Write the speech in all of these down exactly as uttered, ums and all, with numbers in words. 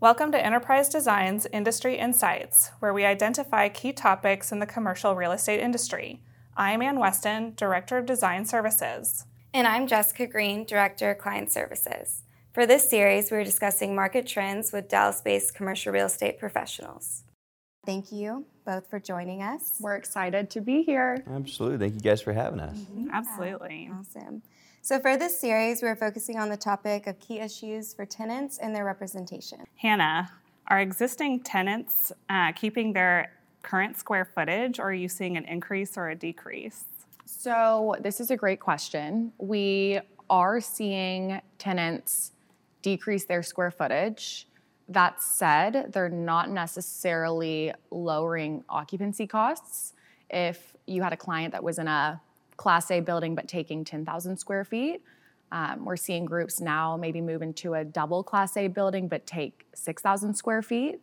Welcome to Enterprise Design's Industry Insights, where we identify key topics in the commercial real estate industry. I'm Ann Weston, Director of Design Services. And I'm Jessica Green, Director of Client Services. For this series, we're discussing market trends with Dallas-based commercial real estate professionals. Thank you both for joining us. We're excited to be here. Absolutely. Thank you guys for having us. Mm-hmm. Absolutely. Awesome. So for this series, we're focusing on the topic of key issues for tenants and their representation. Hannah, are existing tenants uh, keeping their current square footage, or are you seeing an increase or a decrease? So this is a great question. We are seeing tenants decrease their square footage. That said, they're not necessarily lowering occupancy costs. If you had a client that was in a Class A building, but taking ten thousand square feet. Um, we're seeing groups now maybe move into a double Class A building, but take six thousand square feet.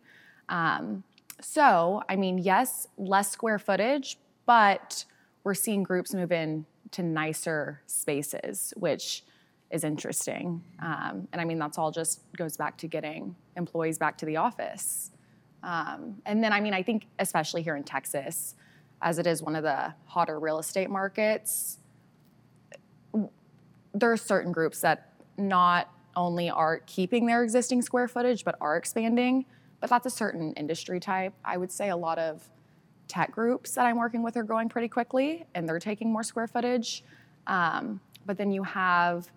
Um, so, I mean, yes, less square footage, but we're seeing groups move in to nicer spaces, which is interesting. Um, and I mean, that's all just goes back to getting employees back to the office. Um, and then, I mean, I think especially here in Texas, as it is one of the hotter real estate markets, there are certain groups that not only are keeping their existing square footage, but are expanding, but that's a certain industry type. I would say a lot of tech groups that I'm working with are growing pretty quickly, and they're taking more square footage. Um, but then you have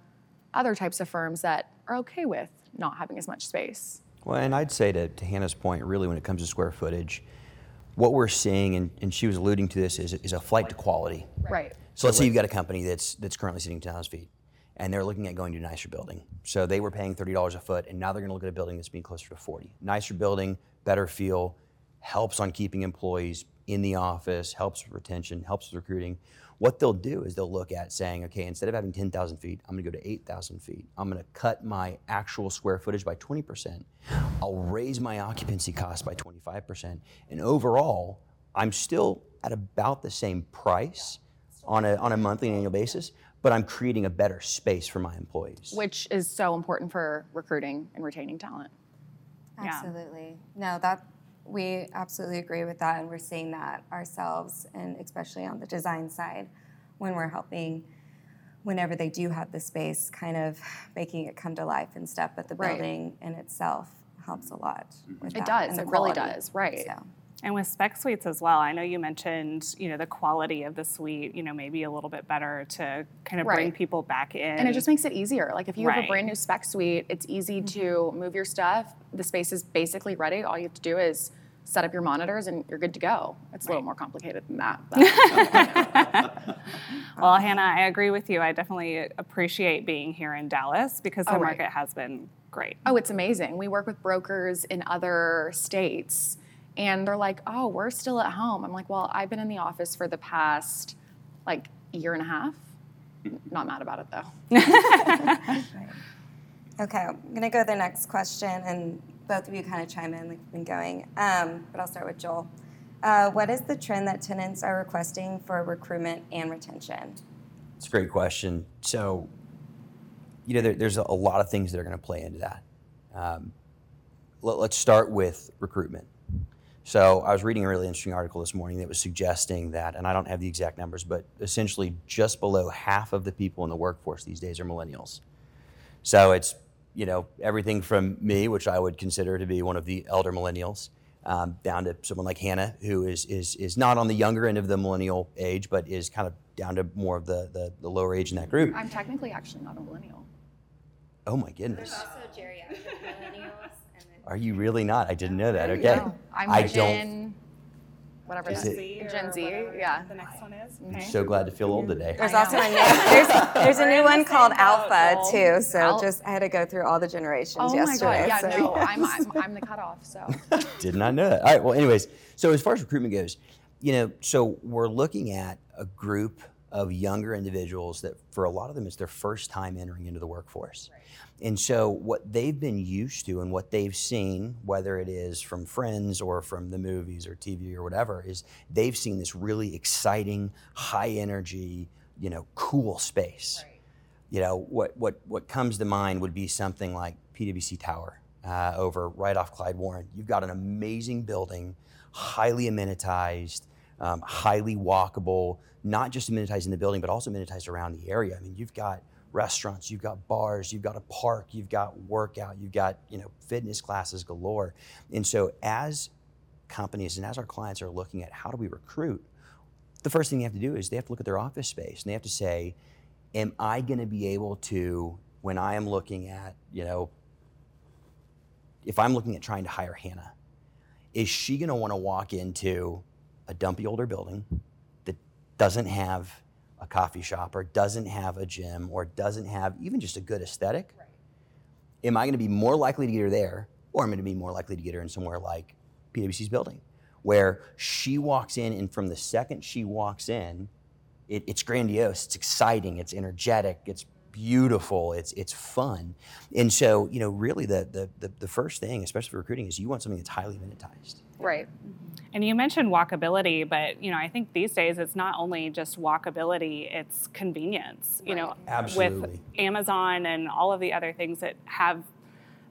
other types of firms that are okay with not having as much space. Well, and I'd say to, to Hannah's point, really, when it comes to square footage, what we're seeing, and, and she was alluding to this, is, is a flight to quality. Right. So let's say you've got a company that's that's currently sitting ten thousand feet, and they're looking at going to a nicer building. So they were paying thirty dollars a foot, and now they're going to look at a building that's being closer to forty. Nicer building, better feel, helps on keeping employees in the office, helps with retention, helps with recruiting. What they'll do is they'll look at saying, okay, instead of having ten thousand feet, I'm going to go to eight thousand feet. I'm going to cut my actual square footage by twenty percent. I'll raise my occupancy cost by twenty-five percent. And overall, I'm still at about the same price on a on a monthly and annual basis, but I'm creating a better space for my employees. Which is so important for recruiting and retaining talent. Absolutely. Yeah. No, that we absolutely agree with that, and we're seeing that ourselves, and especially on the design side, when we're helping, whenever they do have the space, kind of making it come to life and stuff, but the right. building in itself helps a lot. With it that does, it quality. Really does, right. So. And with spec suites as well, I know you mentioned, you know, the quality of the suite, you know, maybe a little bit better to kind of right. bring people back in. And it just makes it easier. Like if you right. have a brand new spec suite, it's easy mm-hmm. to move your stuff. The space is basically ready. All you have to do is set up your monitors and you're good to go. It's right. a little more complicated than that. But. Well, Hannah, I agree with you. I definitely appreciate being here in Dallas because the oh, right. market has been great. Oh, it's amazing. We work with brokers in other states. And they're like, oh, we're still at home. I'm like, well, I've been in the office for the past, like, year and a half. Not mad about it, though. Okay, I'm going to go to the next question, and both of you kind of chime in like we've been going. Um, but I'll start with Joel. Uh, what is the trend that tenants are requesting for recruitment and retention? It's a great question. So, you know, there, there's a lot of things that are going to play into that. Um, let, let's start with recruitment. So I was reading a really interesting article this morning that was suggesting that, and I don't have the exact numbers, but essentially just below half of the people in the workforce these days are millennials. So it's, you know, everything from me, which I would consider to be one of the elder millennials, um, down to someone like Hannah, who is is is not on the younger end of the millennial age, but is kind of down to more of the the, the lower age in that group. I'm technically actually not a millennial. Oh my goodness. There's also geriatric millennials. Are you really not? I didn't know that. Okay. No, I'm I Gen, don't, whatever Gen that Z is. Gen Z, yeah. The next one is. Okay. I'm so glad to feel old today. There's also a new, there's, there's a new one called Alpha too. So Al- just I had to go through all the generations oh yesterday. Oh my god! Yeah, so. no, I'm, I'm I'm the cutoff. So. Did not know that. All right. Well, anyways, so as far as recruitment goes, you know, so we're looking at a group of younger individuals that for a lot of them it's their first time entering into the workforce. Right. And so what they've been used to and what they've seen, whether it is from friends or from the movies or T V or whatever, is they've seen this really exciting, high energy, you know, cool space. Right. You know, what what what comes to mind would be something like P W C Tower uh, over right off Clyde Warren. You've got an amazing building, highly amenitized, um, highly walkable, not just amenitized in the building, but also amenitized around the area. I mean, you've got restaurants, you've got bars, you've got a park, you've got workout, you've got, you know, fitness classes galore. And so as companies and as our clients are looking at how do we recruit, the first thing they have to do is they have to look at their office space and they have to say, am I going to be able to, when I am looking at, you know, if I'm looking at trying to hire Hannah, is she going to want to walk into a dumpy older building that doesn't have a coffee shop or doesn't have a gym or doesn't have even just a good aesthetic? Right. Am I going to be more likely to get her there, or am I going to be more likely to get her in somewhere like PwC's building, where she walks in and from the second she walks in, it, it's grandiose, it's exciting, it's energetic, it's beautiful, it's it's fun. And so, you know, really the the the, the first thing, especially for recruiting, is you want something that's highly amenitized. Right. And you mentioned walkability, but, you know, I think these days it's not only just walkability, it's convenience. You right. know, absolutely. With Amazon and all of the other things that have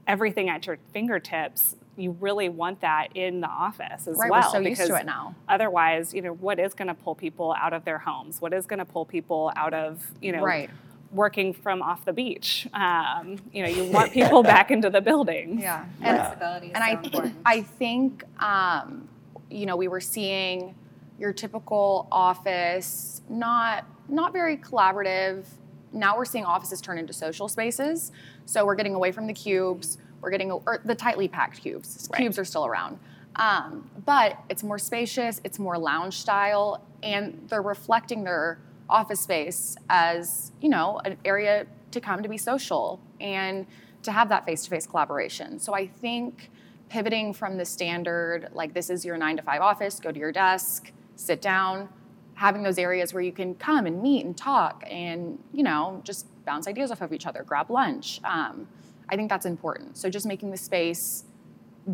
everything at your fingertips, you really want that in the office as right, well. We're so used to it now. Otherwise, you know, what is going to pull people out of their homes? What is going to pull people out of, you know, right. working from off the beach? Um, you know, you want people back into the building. Yeah. And, yeah. and so I, th- I think, um, you know, we were seeing your typical office, not, not very collaborative. Now we're seeing offices turn into social spaces. So we're getting away from the cubes. We're getting or the tightly packed cubes. Right. Cubes are still around. Um, but it's more spacious, it's more lounge style, and they're reflecting their office space as, you know, an area to come to be social and to have that face-to-face collaboration. So I think pivoting from the standard, like this is your nine to five office, go to your desk, sit down, having those areas where you can come and meet and talk and, you know, just bounce ideas off of each other, grab lunch. Um, I think that's important. So just making the space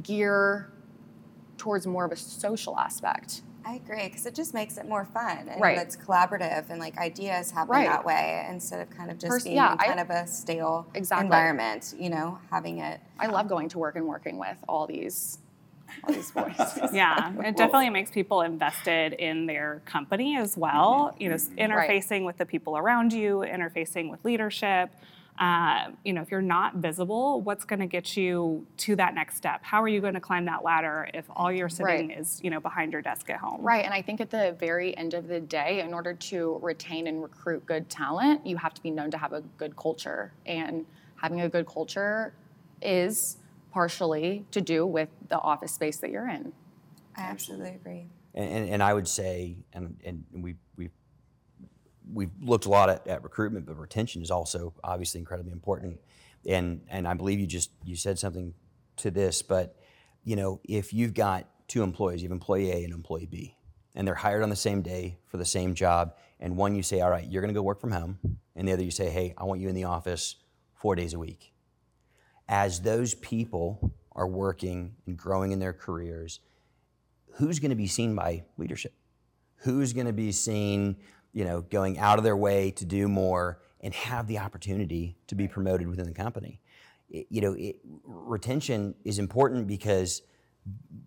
gear towards more of a social aspect. I agree, because it just makes it more fun. And right. it's collaborative and like ideas happen right. that way instead of kind of just Pers- being yeah, in kind I, of a stale exactly. environment, you know, having it. I love going to work and working with all these all these voices. Yeah, it definitely makes people invested in their company as well. Mm-hmm. You know, interfacing right. with the people around you, interfacing with leadership. Uh, you know, if you're not visible, what's going to get you to that next step? How are you going to climb that ladder if all you're sitting right. is, you know, behind your desk at home? Right. And I think at the very end of the day, in order to retain and recruit good talent, you have to be known to have a good culture. And having a good culture is partially to do with the office space that you're in. I absolutely agree. And, and, and I would say, and, and we we've We've looked a lot at, at recruitment, but retention is also obviously incredibly important. And and I believe you just you said something to this, but you know, if you've got two employees, you have employee A and employee B, and they're hired on the same day for the same job, and one you say, all right, you're gonna go work from home, and the other you say, hey, I want you in the office four days a week. As those people are working and growing in their careers, who's gonna be seen by leadership? Who's gonna be seen, you know, going out of their way to do more and have the opportunity to be promoted within the company? It, you know, it, retention is important because,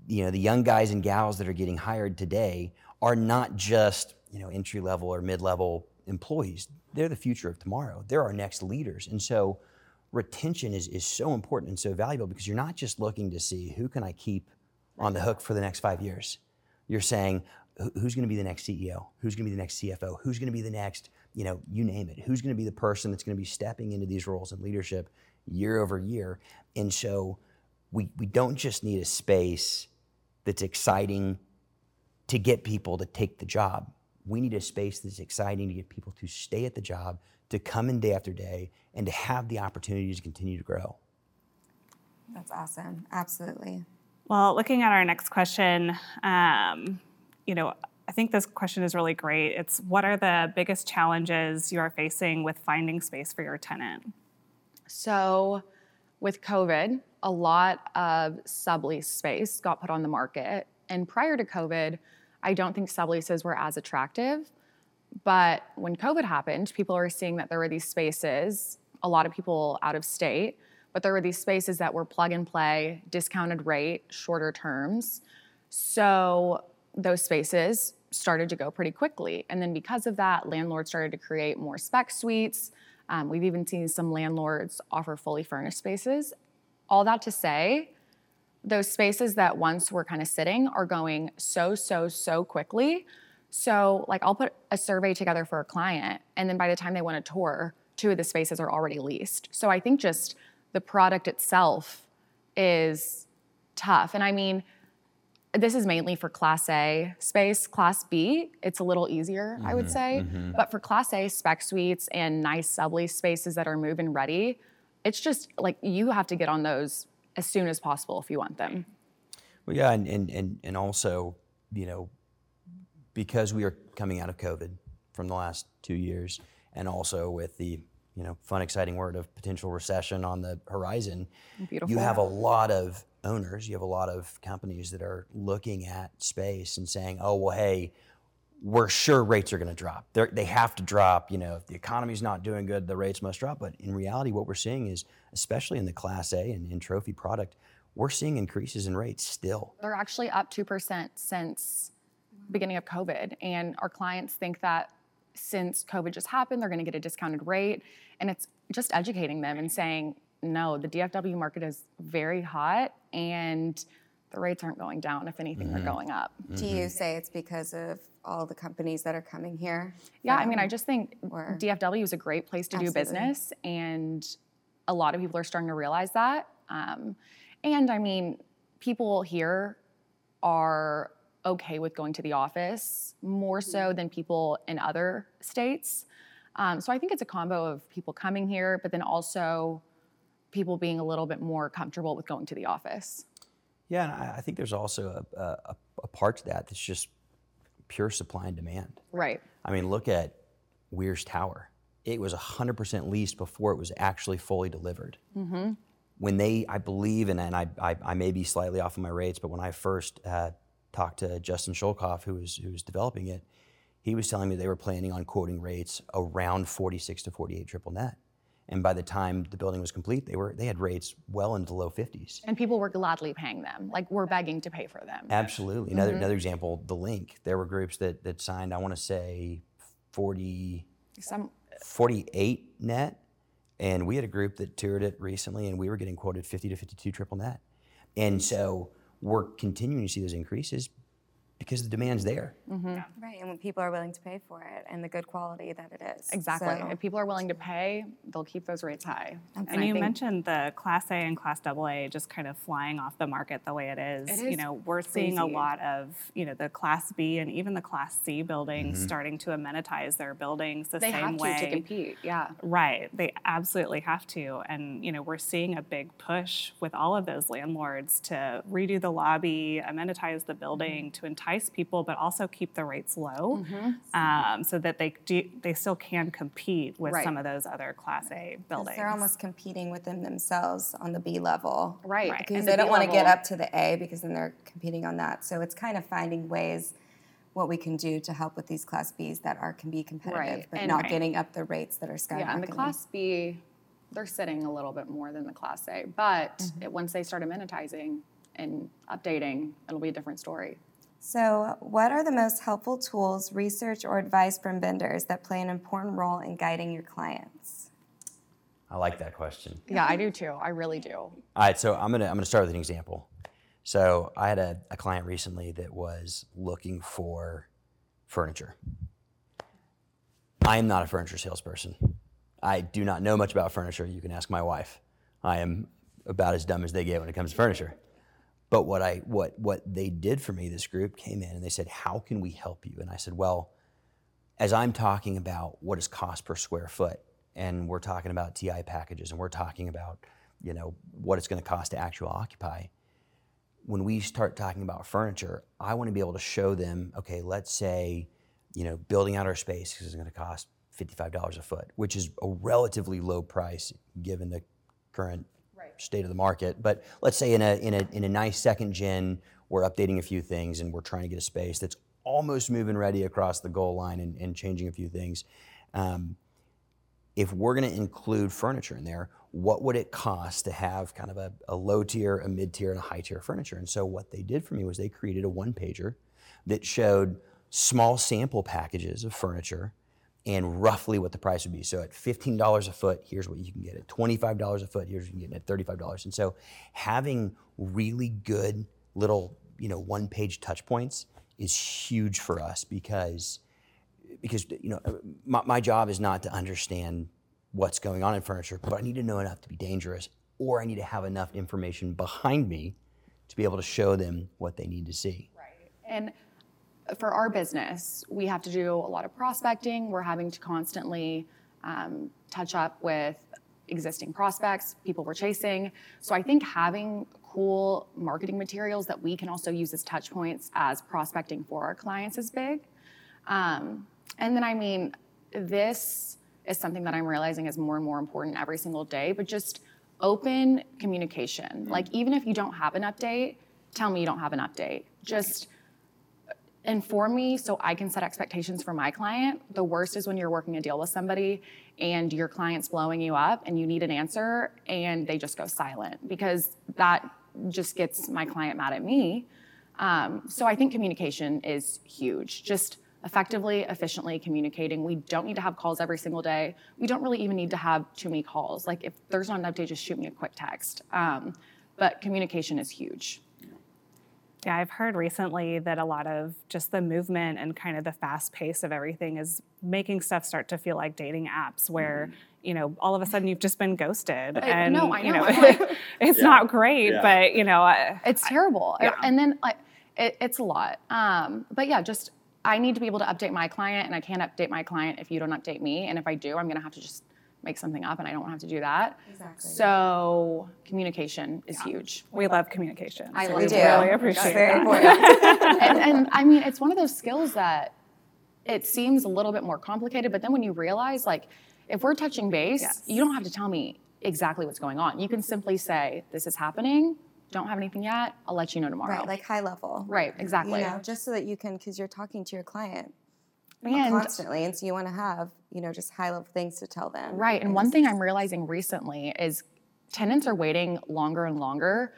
you know, the young guys and gals that are getting hired today are not just, you know, entry-level or mid-level employees. They're the future of tomorrow. They're our next leaders. And so retention is, is so important and so valuable because you're not just looking to see who can I keep on the hook for the next five years. You're saying, who's going to be the next C E O? Who's going to be the next C F O? Who's going to be the next, you know, you name it. Who's going to be the person that's going to be stepping into these roles in leadership year over year? And so we we don't just need a space that's exciting to get people to take the job. We need a space that's exciting to get people to stay at the job, to come in day after day, and to have the opportunity to continue to grow. That's awesome. Absolutely. Well, looking at our next question, um, you know, I think this question is really great. It's what are the biggest challenges you are facing with finding space for your tenant? So with COVID, a lot of sublease space got put on the market. And prior to COVID, I don't think subleases were as attractive. But when COVID happened, people were seeing that there were these spaces, a lot of people out of state, but there were these spaces that were plug and play, discounted rate, shorter terms. So those spaces started to go pretty quickly. And then because of that, landlords started to create more spec suites. Um, we've even seen some landlords offer fully furnished spaces. All that to say, those spaces that once were kind of sitting are going so, so, so quickly. So like I'll put a survey together for a client, and then by the time they want a tour, two of the spaces are already leased. So I think just the product itself is tough. And I mean, this is mainly for Class A space. Class B, it's a little easier, mm-hmm, I would say. Mm-hmm. But for Class A spec suites and nice sublease spaces that are move and ready, it's just like you have to get on those as soon as possible if you want them. Well, yeah, and and and, and also, you know, because we are coming out of COVID from the last two years, and also with the, you know, fun, exciting word of potential recession on the horizon, Beautiful. You have a lot of owners, you have a lot of companies that are looking at space and saying, oh, well, hey, we're sure rates are going to drop. They're, they have to drop. You know, if the economy's not doing good, the rates must drop. But in reality, what we're seeing is, especially in the Class A and in trophy product, we're seeing increases in rates still. They're actually up two percent since beginning of COVID. And our clients think that since COVID just happened, they're going to get a discounted rate. And it's just educating them and saying, no, the D F W market is very hot and the rates aren't going down. If anything, mm-hmm. they're going up. Mm-hmm. Do you say it's because of all the companies that are coming here? Yeah, um, I mean, I just think or... D F W is a great place to Absolutely. Do business, and a lot of people are starting to realize that. Um, and I mean, people here are okay with going to the office more so than people in other states. Um, so I think it's a combo of people coming here, but then also people being a little bit more comfortable with going to the office. Yeah, and I think there's also a, a, a part to that that's just pure supply and demand. Right. I mean, look at Weir's Tower. It was one hundred percent leased before it was actually fully delivered. Mm-hmm. When they, I believe, and, and I, I I may be slightly off of my rates, but when I first uh, talked to Justin Sholkoff, who was, who was developing it, he was telling me they were planning on quoting rates around forty-six to forty-eight triple net. And by the time the building was complete, they were they had rates well into the low fifties. And people were gladly paying them, like we're begging to pay for them. Absolutely. Another mm-hmm. another example, The Link. There were groups that that signed, I want to say, forty, Some, forty-eight net, and we had a group that toured it recently, and we were getting quoted fifty to fifty-two triple net. And so we're continuing to see those increases because the demand's there. Mm-hmm. Yeah. Right, and when people are willing to pay for it and the good quality that it is. Exactly, so if people are willing to pay, they'll keep those rates high. That's and you think. mentioned the Class A and Class double A just kind of flying off the market the way it is. It is you know, we're crazy. Seeing a lot of, you know, the Class B and even the Class C buildings mm-hmm. starting to amenitize their buildings the they same way. They have to, to compete, yeah. Right, they absolutely have to. And, you know, we're seeing a big push with all of those landlords to redo the lobby, amenitize the building, mm-hmm. to entice people, but also keep the rates low, mm-hmm. um, so that they do, they still can compete with right. some of those other Class A buildings. They're almost competing within themselves on the B level, right? Because and they the don't want to get up to the A, because then they're competing on that. So it's kind of finding ways what we can do to help with these Class Bs that are can be competitive, right. but and not right. getting up the rates that are skyrocketing. Yeah, and the Class B, they're sitting a little bit more than the Class A, but mm-hmm. it, once they start amenitizing and updating, it'll be a different story. So what are the most helpful tools, research, or advice from vendors that play an important role in guiding your clients? I like that question. Yeah, I do too. I really do. All right, so I'm gonna I'm gonna start with an example. So I had a, a client recently that was looking for furniture. I am not a furniture salesperson. I do not know much about furniture. You can ask my wife. I am about as dumb as they get when it comes to furniture. But what I what what they did for me, this group came in and they said, how can we help you? And I said, well, as I'm talking about what is cost per square foot, and we're talking about T I packages, and we're talking about, you know, what it's gonna cost to actual occupy. When we start talking about furniture, I wanna be able to show them, okay, let's say, you know, building out our space is gonna cost fifty-five dollars a foot, which is a relatively low price given the current state of the market, but let's say in a in a in a nice second gen, we're updating a few things and we're trying to get a space that's almost moving ready across the goal line and, and changing a few things. Um, if we're going to include furniture in there, what would it cost to have kind of a, a low tier, a mid tier, and a high tier furniture? And so what they did for me was they created a one pager that showed small sample packages of furniture and roughly what the price would be. So at fifteen dollars a foot, here's what you can get. At twenty-five dollars a foot, here's what you can get. At thirty-five dollars. And so having really good little, you know, one page touch points is huge for us because, because you know, my, my job is not to understand what's going on in furniture, but I need to know enough to be dangerous, or I need to have enough information behind me to be able to show them what they need to see. Right. And for our business, we have to do a lot of prospecting. We're having to constantly um, touch up with existing prospects, people we're chasing. So I think having cool marketing materials that we can also use as touch points as prospecting for our clients is big. Um, and then, I mean, this is something that I'm realizing is more and more important every single day, but just open communication. Mm-hmm. Like, even if you don't have an update, tell me you don't have an update. Just inform me so I can set expectations for my client. The worst is when you're working a deal with somebody and your client's blowing you up and you need an answer and they just go silent, because that just gets my client mad at me. Um, so I think communication is huge. Just effectively, efficiently communicating. We don't need to have calls every single day. We don't really even need to have too many calls. Like, if there's not an update, just shoot me a quick text. Um, but communication is huge. Yeah, I've heard recently that a lot of just the movement and kind of the fast pace of everything is making stuff start to feel like dating apps, where, mm-hmm. you know, all of a sudden you've just been ghosted. I, and, no, I know. You know, like, it's yeah. not great, yeah. but, you know. I, it's terrible. I, yeah. And then like, it, it's a lot. Um, but, yeah, just I need to be able to update my client, and I can't update my client if you don't update me. And if I do, I'm going to have to just make something up, and I don't want to have to do that. Exactly. So communication is yeah. huge. We love communication. I so love we do. Really appreciate That's very that. Important. and, and I mean, it's one of those skills that it seems a little bit more complicated, but then when you realize, like, if we're touching base, yes. you don't have to tell me exactly what's going on. You can simply say, this is happening. Don't have anything yet. I'll let you know tomorrow. Right, like high level. Right, exactly. You know, just so that you can, because you're talking to your client and constantly, and so you want to have, you know, just high level things to tell them. Right, and one thing I'm realizing recently is tenants are waiting longer and longer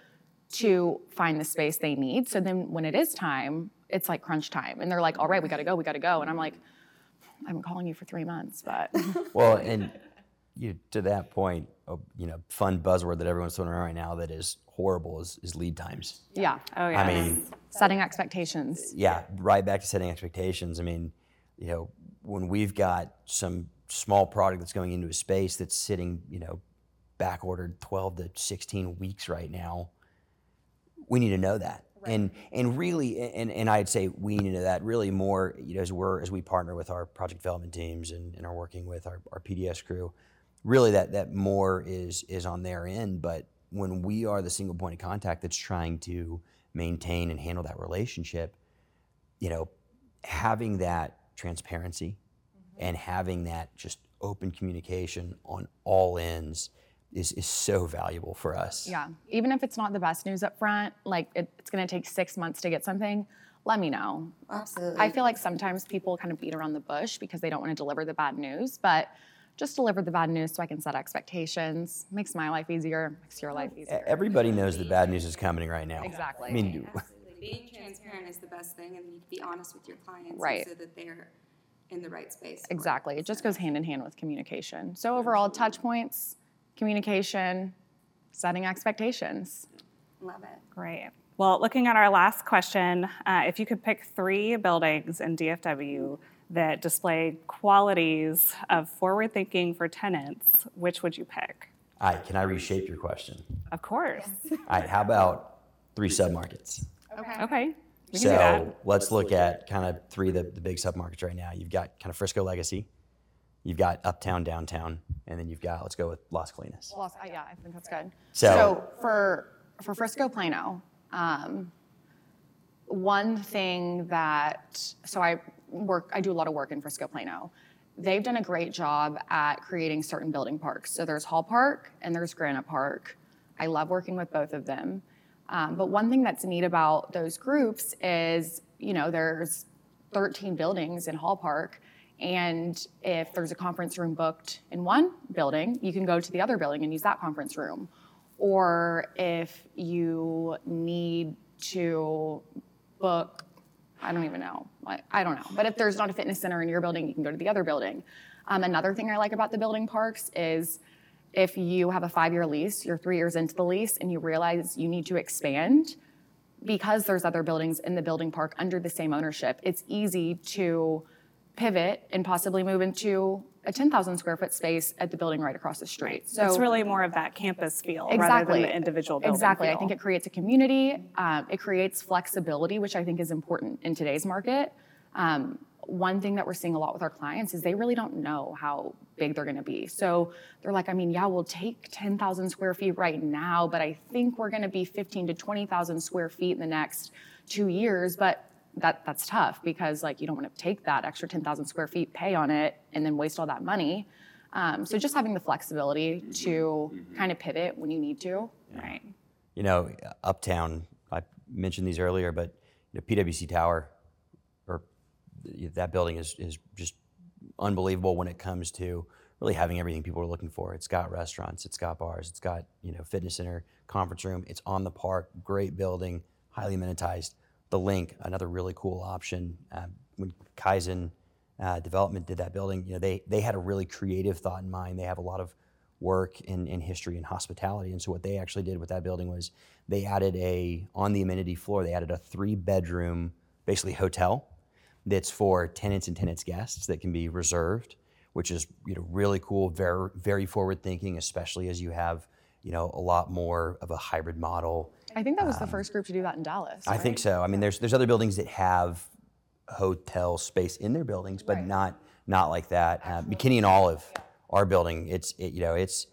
to find the space they need. So then when it is time, it's like crunch time, and they're like, all right, we got to go, we got to go. And I'm like, I've been calling you for three months, but. Well, and you to that point, a, you know, fun buzzword that everyone's throwing around right now that is horrible is, is lead times. Yeah. Oh yeah. I mean, setting expectations. Yeah, right back to setting expectations. I mean, you know, when we've got some small product that's going into a space that's sitting, you know, back ordered twelve to sixteen weeks right now, we need to know that. Right. And and really, and, and I'd say we need to know that really more, you know, as we're as we partner with our project development teams and, and are working with our, our P D S crew. Really, that that more is is on their end, but when we are the single point of contact that's trying to maintain and handle that relationship, you know, having that transparency mm-hmm. and having that just open communication on all ends is is so valuable for us. Yeah, even if it's not the best news up front, like it, it's going to take six months to get something. Let me know. Absolutely. I feel like sometimes people kind of beat around the bush because they don't want to deliver the bad news, but. Just deliver the bad news so I can set expectations. Makes my life easier, makes your life easier. Everybody knows the bad news is coming right now. Exactly. I mean, absolutely. Being transparent is the best thing, and you need to be honest with your clients right. so that they're in the right space. Exactly. It, it just goes hand in hand with communication. So overall, touch points, communication, setting expectations. Love it. Great. Well, looking at our last question, uh, if you could pick three buildings in D F W that display qualities of forward thinking for tenants, which would you pick? All right, can I reshape your question? Of course. Yes. All right, how about three submarkets? Okay. Okay. We so can do that. Let's look at kind of three of the, the big submarkets right now. You've got kind of Frisco Legacy, you've got Uptown, Downtown, and then you've got, let's go with Las Colinas. Well, uh, yeah, I think that's good. So, so for, for Frisco Plano, um, one thing that, so I, Work. I do a lot of work in Frisco Plano. They've done a great job at creating certain building parks. So there's Hall Park and there's Granite Park. I love working with both of them. Um, but one thing that's neat about those groups is, you know, there's thirteen buildings in Hall Park, And if there's a conference room booked in one building, you can go to the other building and use that conference room. Or if you need to book, I don't even know, I don't know. But if there's not a fitness center in your building, you can go to the other building. Um, another thing I like about the building parks is if you have a five-year lease, you're three years into the lease, and you realize you need to expand, because there's other buildings in the building park under the same ownership, it's easy to pivot and possibly move into a ten thousand square foot space at the building right across the street. So it's really more of that campus feel exactly, rather than the individual building Exactly. feel. I think it creates a community. Um, it creates flexibility, which I think is important in today's market. Um, one thing that we're seeing a lot with our clients is they really don't know how big they're going to be. So they're like, I mean, yeah, we'll take ten thousand square feet right now, but I think we're going to be fifteen to twenty thousand square feet in the next two years. But that that's tough because like you don't want to take that extra ten thousand square feet, pay on it, and then waste all that money. Um, so just having the flexibility mm-hmm. to mm-hmm. kind of pivot when you need to. Yeah. Right. You know, Uptown, I mentioned these earlier, but you know, P W C Tower, or that building is is just unbelievable when it comes to really having everything people are looking for. It's got restaurants, it's got bars, it's got, you know, fitness center, conference room, it's on the park, great building, highly amenitized. The Link, another really cool option. Uh, when Kaizen uh, Development did that building, you know, they they had a really creative thought in mind. They have a lot of work in, in history and hospitality, and so what they actually did with that building was they added a, on the amenity floor, they added a three-bedroom, basically hotel, that's for tenants and tenants' guests that can be reserved, which is, you know, really cool, very very forward-thinking, especially as you have, you know, a lot more of a hybrid model. I think that was um, the first group to do that in Dallas. I right? think so. I mean, there's there's other buildings that have hotel space in their buildings, but right. not not like that. Uh, McKinney and Olive, yeah. our building, it's it, you know it's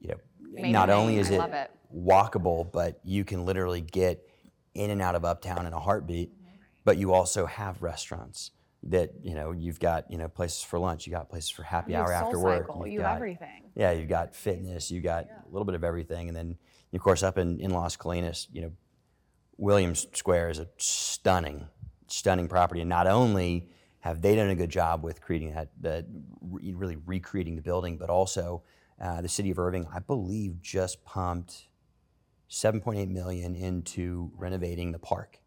you know Maybe not only is it, it walkable, but you can literally get in and out of Uptown in a heartbeat. Mm-hmm. But you also have restaurants that, you know, you've got, you know, places for lunch, you got places for happy hour after work. You have everything. Yeah, you've got fitness, you got yeah. a little bit of everything, and then. Of course, up in, in Las Colinas, you know, Williams Square is a stunning, stunning property. And not only have they done a good job with creating that, that really recreating the building, but also uh, the city of Irving, I believe, just pumped seven point eight million dollars into renovating the park,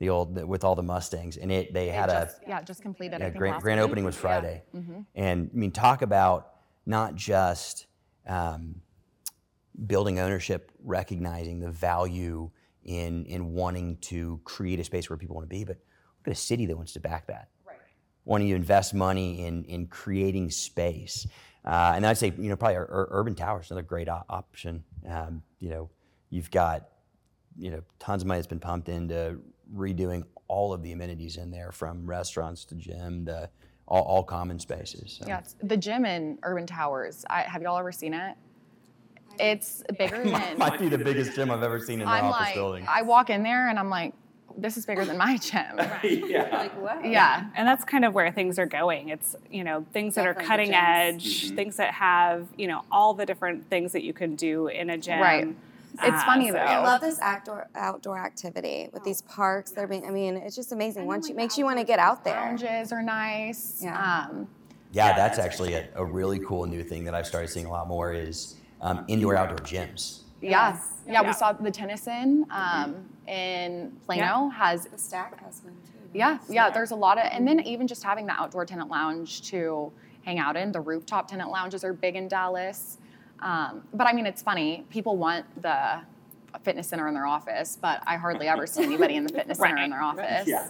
the old the, with all the Mustangs, and it they had it just, a yeah just completed. Yeah, grand grand opening was Friday, yeah. mm-hmm. and I mean, talk about not just. Um, building ownership, recognizing the value in in wanting to create a space where people want to be, but look at a city that wants to back that. Right. Wanting to invest money in in creating space. Uh, and I'd say, you know, probably our, our Urban Towers, another great op- option. Um, you know, you've got, you know, tons of money that's been pumped into redoing all of the amenities in there, from restaurants to gym to all, all common spaces. So. Yeah, it's the gym in Urban Towers, I, have y'all ever seen it? It's bigger than... It might be the biggest gym I've ever seen in an I'm office like, building. I walk in there and I'm like, this is bigger than my gym. Right. yeah. Like, wow. Yeah. And that's kind of where things are going. It's, you know, things that Definitely are cutting edge, mm-hmm. things that have, you know, all the different things that you can do in a gym. Right. It's uh, funny, so. though. I love this outdoor outdoor activity with oh. these parks. They're being, I mean, it's just amazing. Once like you, makes you want to get out there. Lounges are nice. Yeah, um, yeah, yeah that's, that's actually a, a really cool new thing that I've started seeing a lot more is... Um, indoor outdoor gyms. Yeah. yeah, yeah. We saw the Tennyson um, in Plano yeah. has the Stack has one too. Yeah, Stack. yeah. There's a lot of, and then even just having the outdoor tenant lounge to hang out in. The rooftop tenant lounges are big in Dallas, um, but I mean it's funny. People want the fitness center in their office, but I hardly ever see anybody in the fitness right. center in their office. Yeah.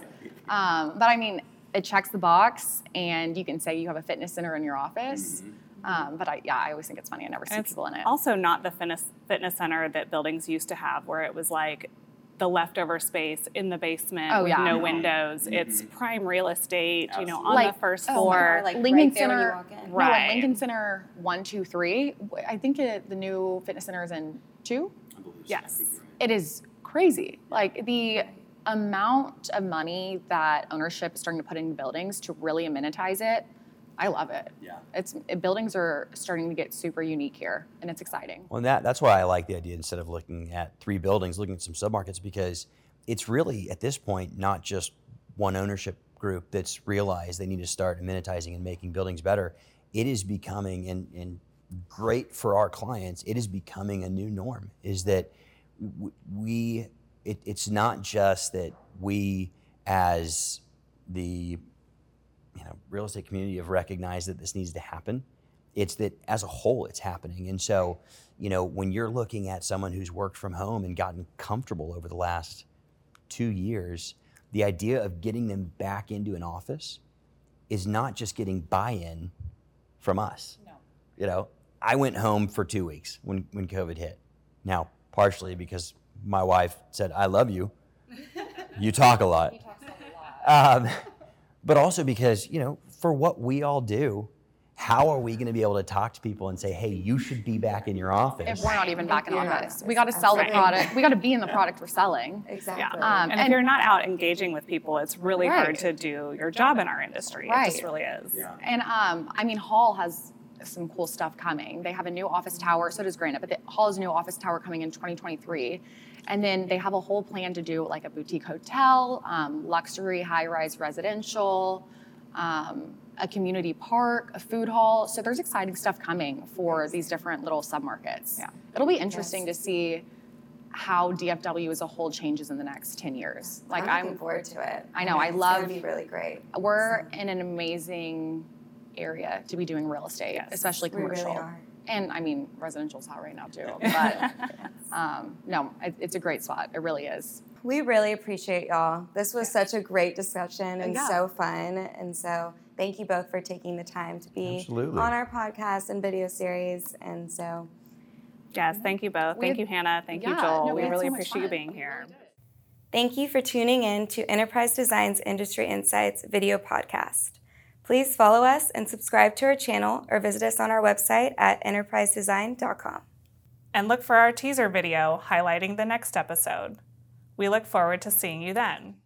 Um, but I mean it checks the box, and you can say you have a fitness center in your office. Mm-hmm. Um, but I, yeah, I always think it's funny. I never see it's people in it. Also, not the fitness fitness center that buildings used to have, where it was like the leftover space in the basement oh, with yeah. no yeah. windows. Mm-hmm. It's prime real estate, yes. you know, on like, the first floor. Oh, like Lincoln right Center, right? No, Lincoln Center one, two, three. I think it, the new fitness center is in two. I believe so. Yes, it is crazy. Like the amount of money that ownership is starting to put into buildings to really amenitize it. I love it. Yeah, it's it, buildings are starting to get super unique here, and it's exciting. Well, and that that's why I like the idea, instead of looking at three buildings, looking at some submarkets, because it's really at this point not just one ownership group that's realized they need to start amenitizing and making buildings better, it is becoming, and, and great for our clients, it is becoming a new norm, is that we, it, it's not just that we as the you know, real estate community have recognized that this needs to happen. It's that as a whole it's happening. And so, you know, when you're looking at someone who's worked from home and gotten comfortable over the last two years, the idea of getting them back into an office is not just getting buy-in from us. No. You know, I went home for two weeks when, when COVID hit. Now, partially because my wife said, I love you. You talk a lot. He talks a lot. Um, but also because, you know, for what we all do, how are we going to be able to talk to people and say, hey, you should be back in your office? If we're not even back in office, we got to sell the product. We got to be in the product we're selling. Exactly. Yeah. Um, and, and if you're not out engaging with people, it's really right. hard to do your job in our industry. Right. It just really is. Yeah. And um, I mean, Hall has some cool stuff coming. They have a new office tower. So does Granite, but the Hall's new office tower coming in twenty twenty-three. And then they have a whole plan to do like a boutique hotel, um, luxury high-rise residential, um, a community park, a food hall. So there's exciting stuff coming for these different little submarkets. Yeah. It'll be interesting yes. to see how D F W as a whole changes in the next ten years. Like I'm looking I'm, forward to it. I know, I, mean, I love, it's gonna be really great. We're so. in an amazing area to be doing real estate, yes. especially commercial. We really are. And I mean, residential's hot right now too, but yes. um, no, it, it's a great spot, it really is. We really appreciate y'all. This was yeah. such a great discussion and yeah. so fun. And so thank you both for taking the time to be Absolutely. on our podcast and video series. And so. Yes, thank you both. Thank had, you, Hannah. Thank yeah, you, Joel. No, we, we really so appreciate you being here. Thank you for tuning in to Enterprise Design's Industry Insights video podcast. Please follow us and subscribe to our channel or visit us on our website at enterprise design dot com. And look for our teaser video highlighting the next episode. We look forward to seeing you then.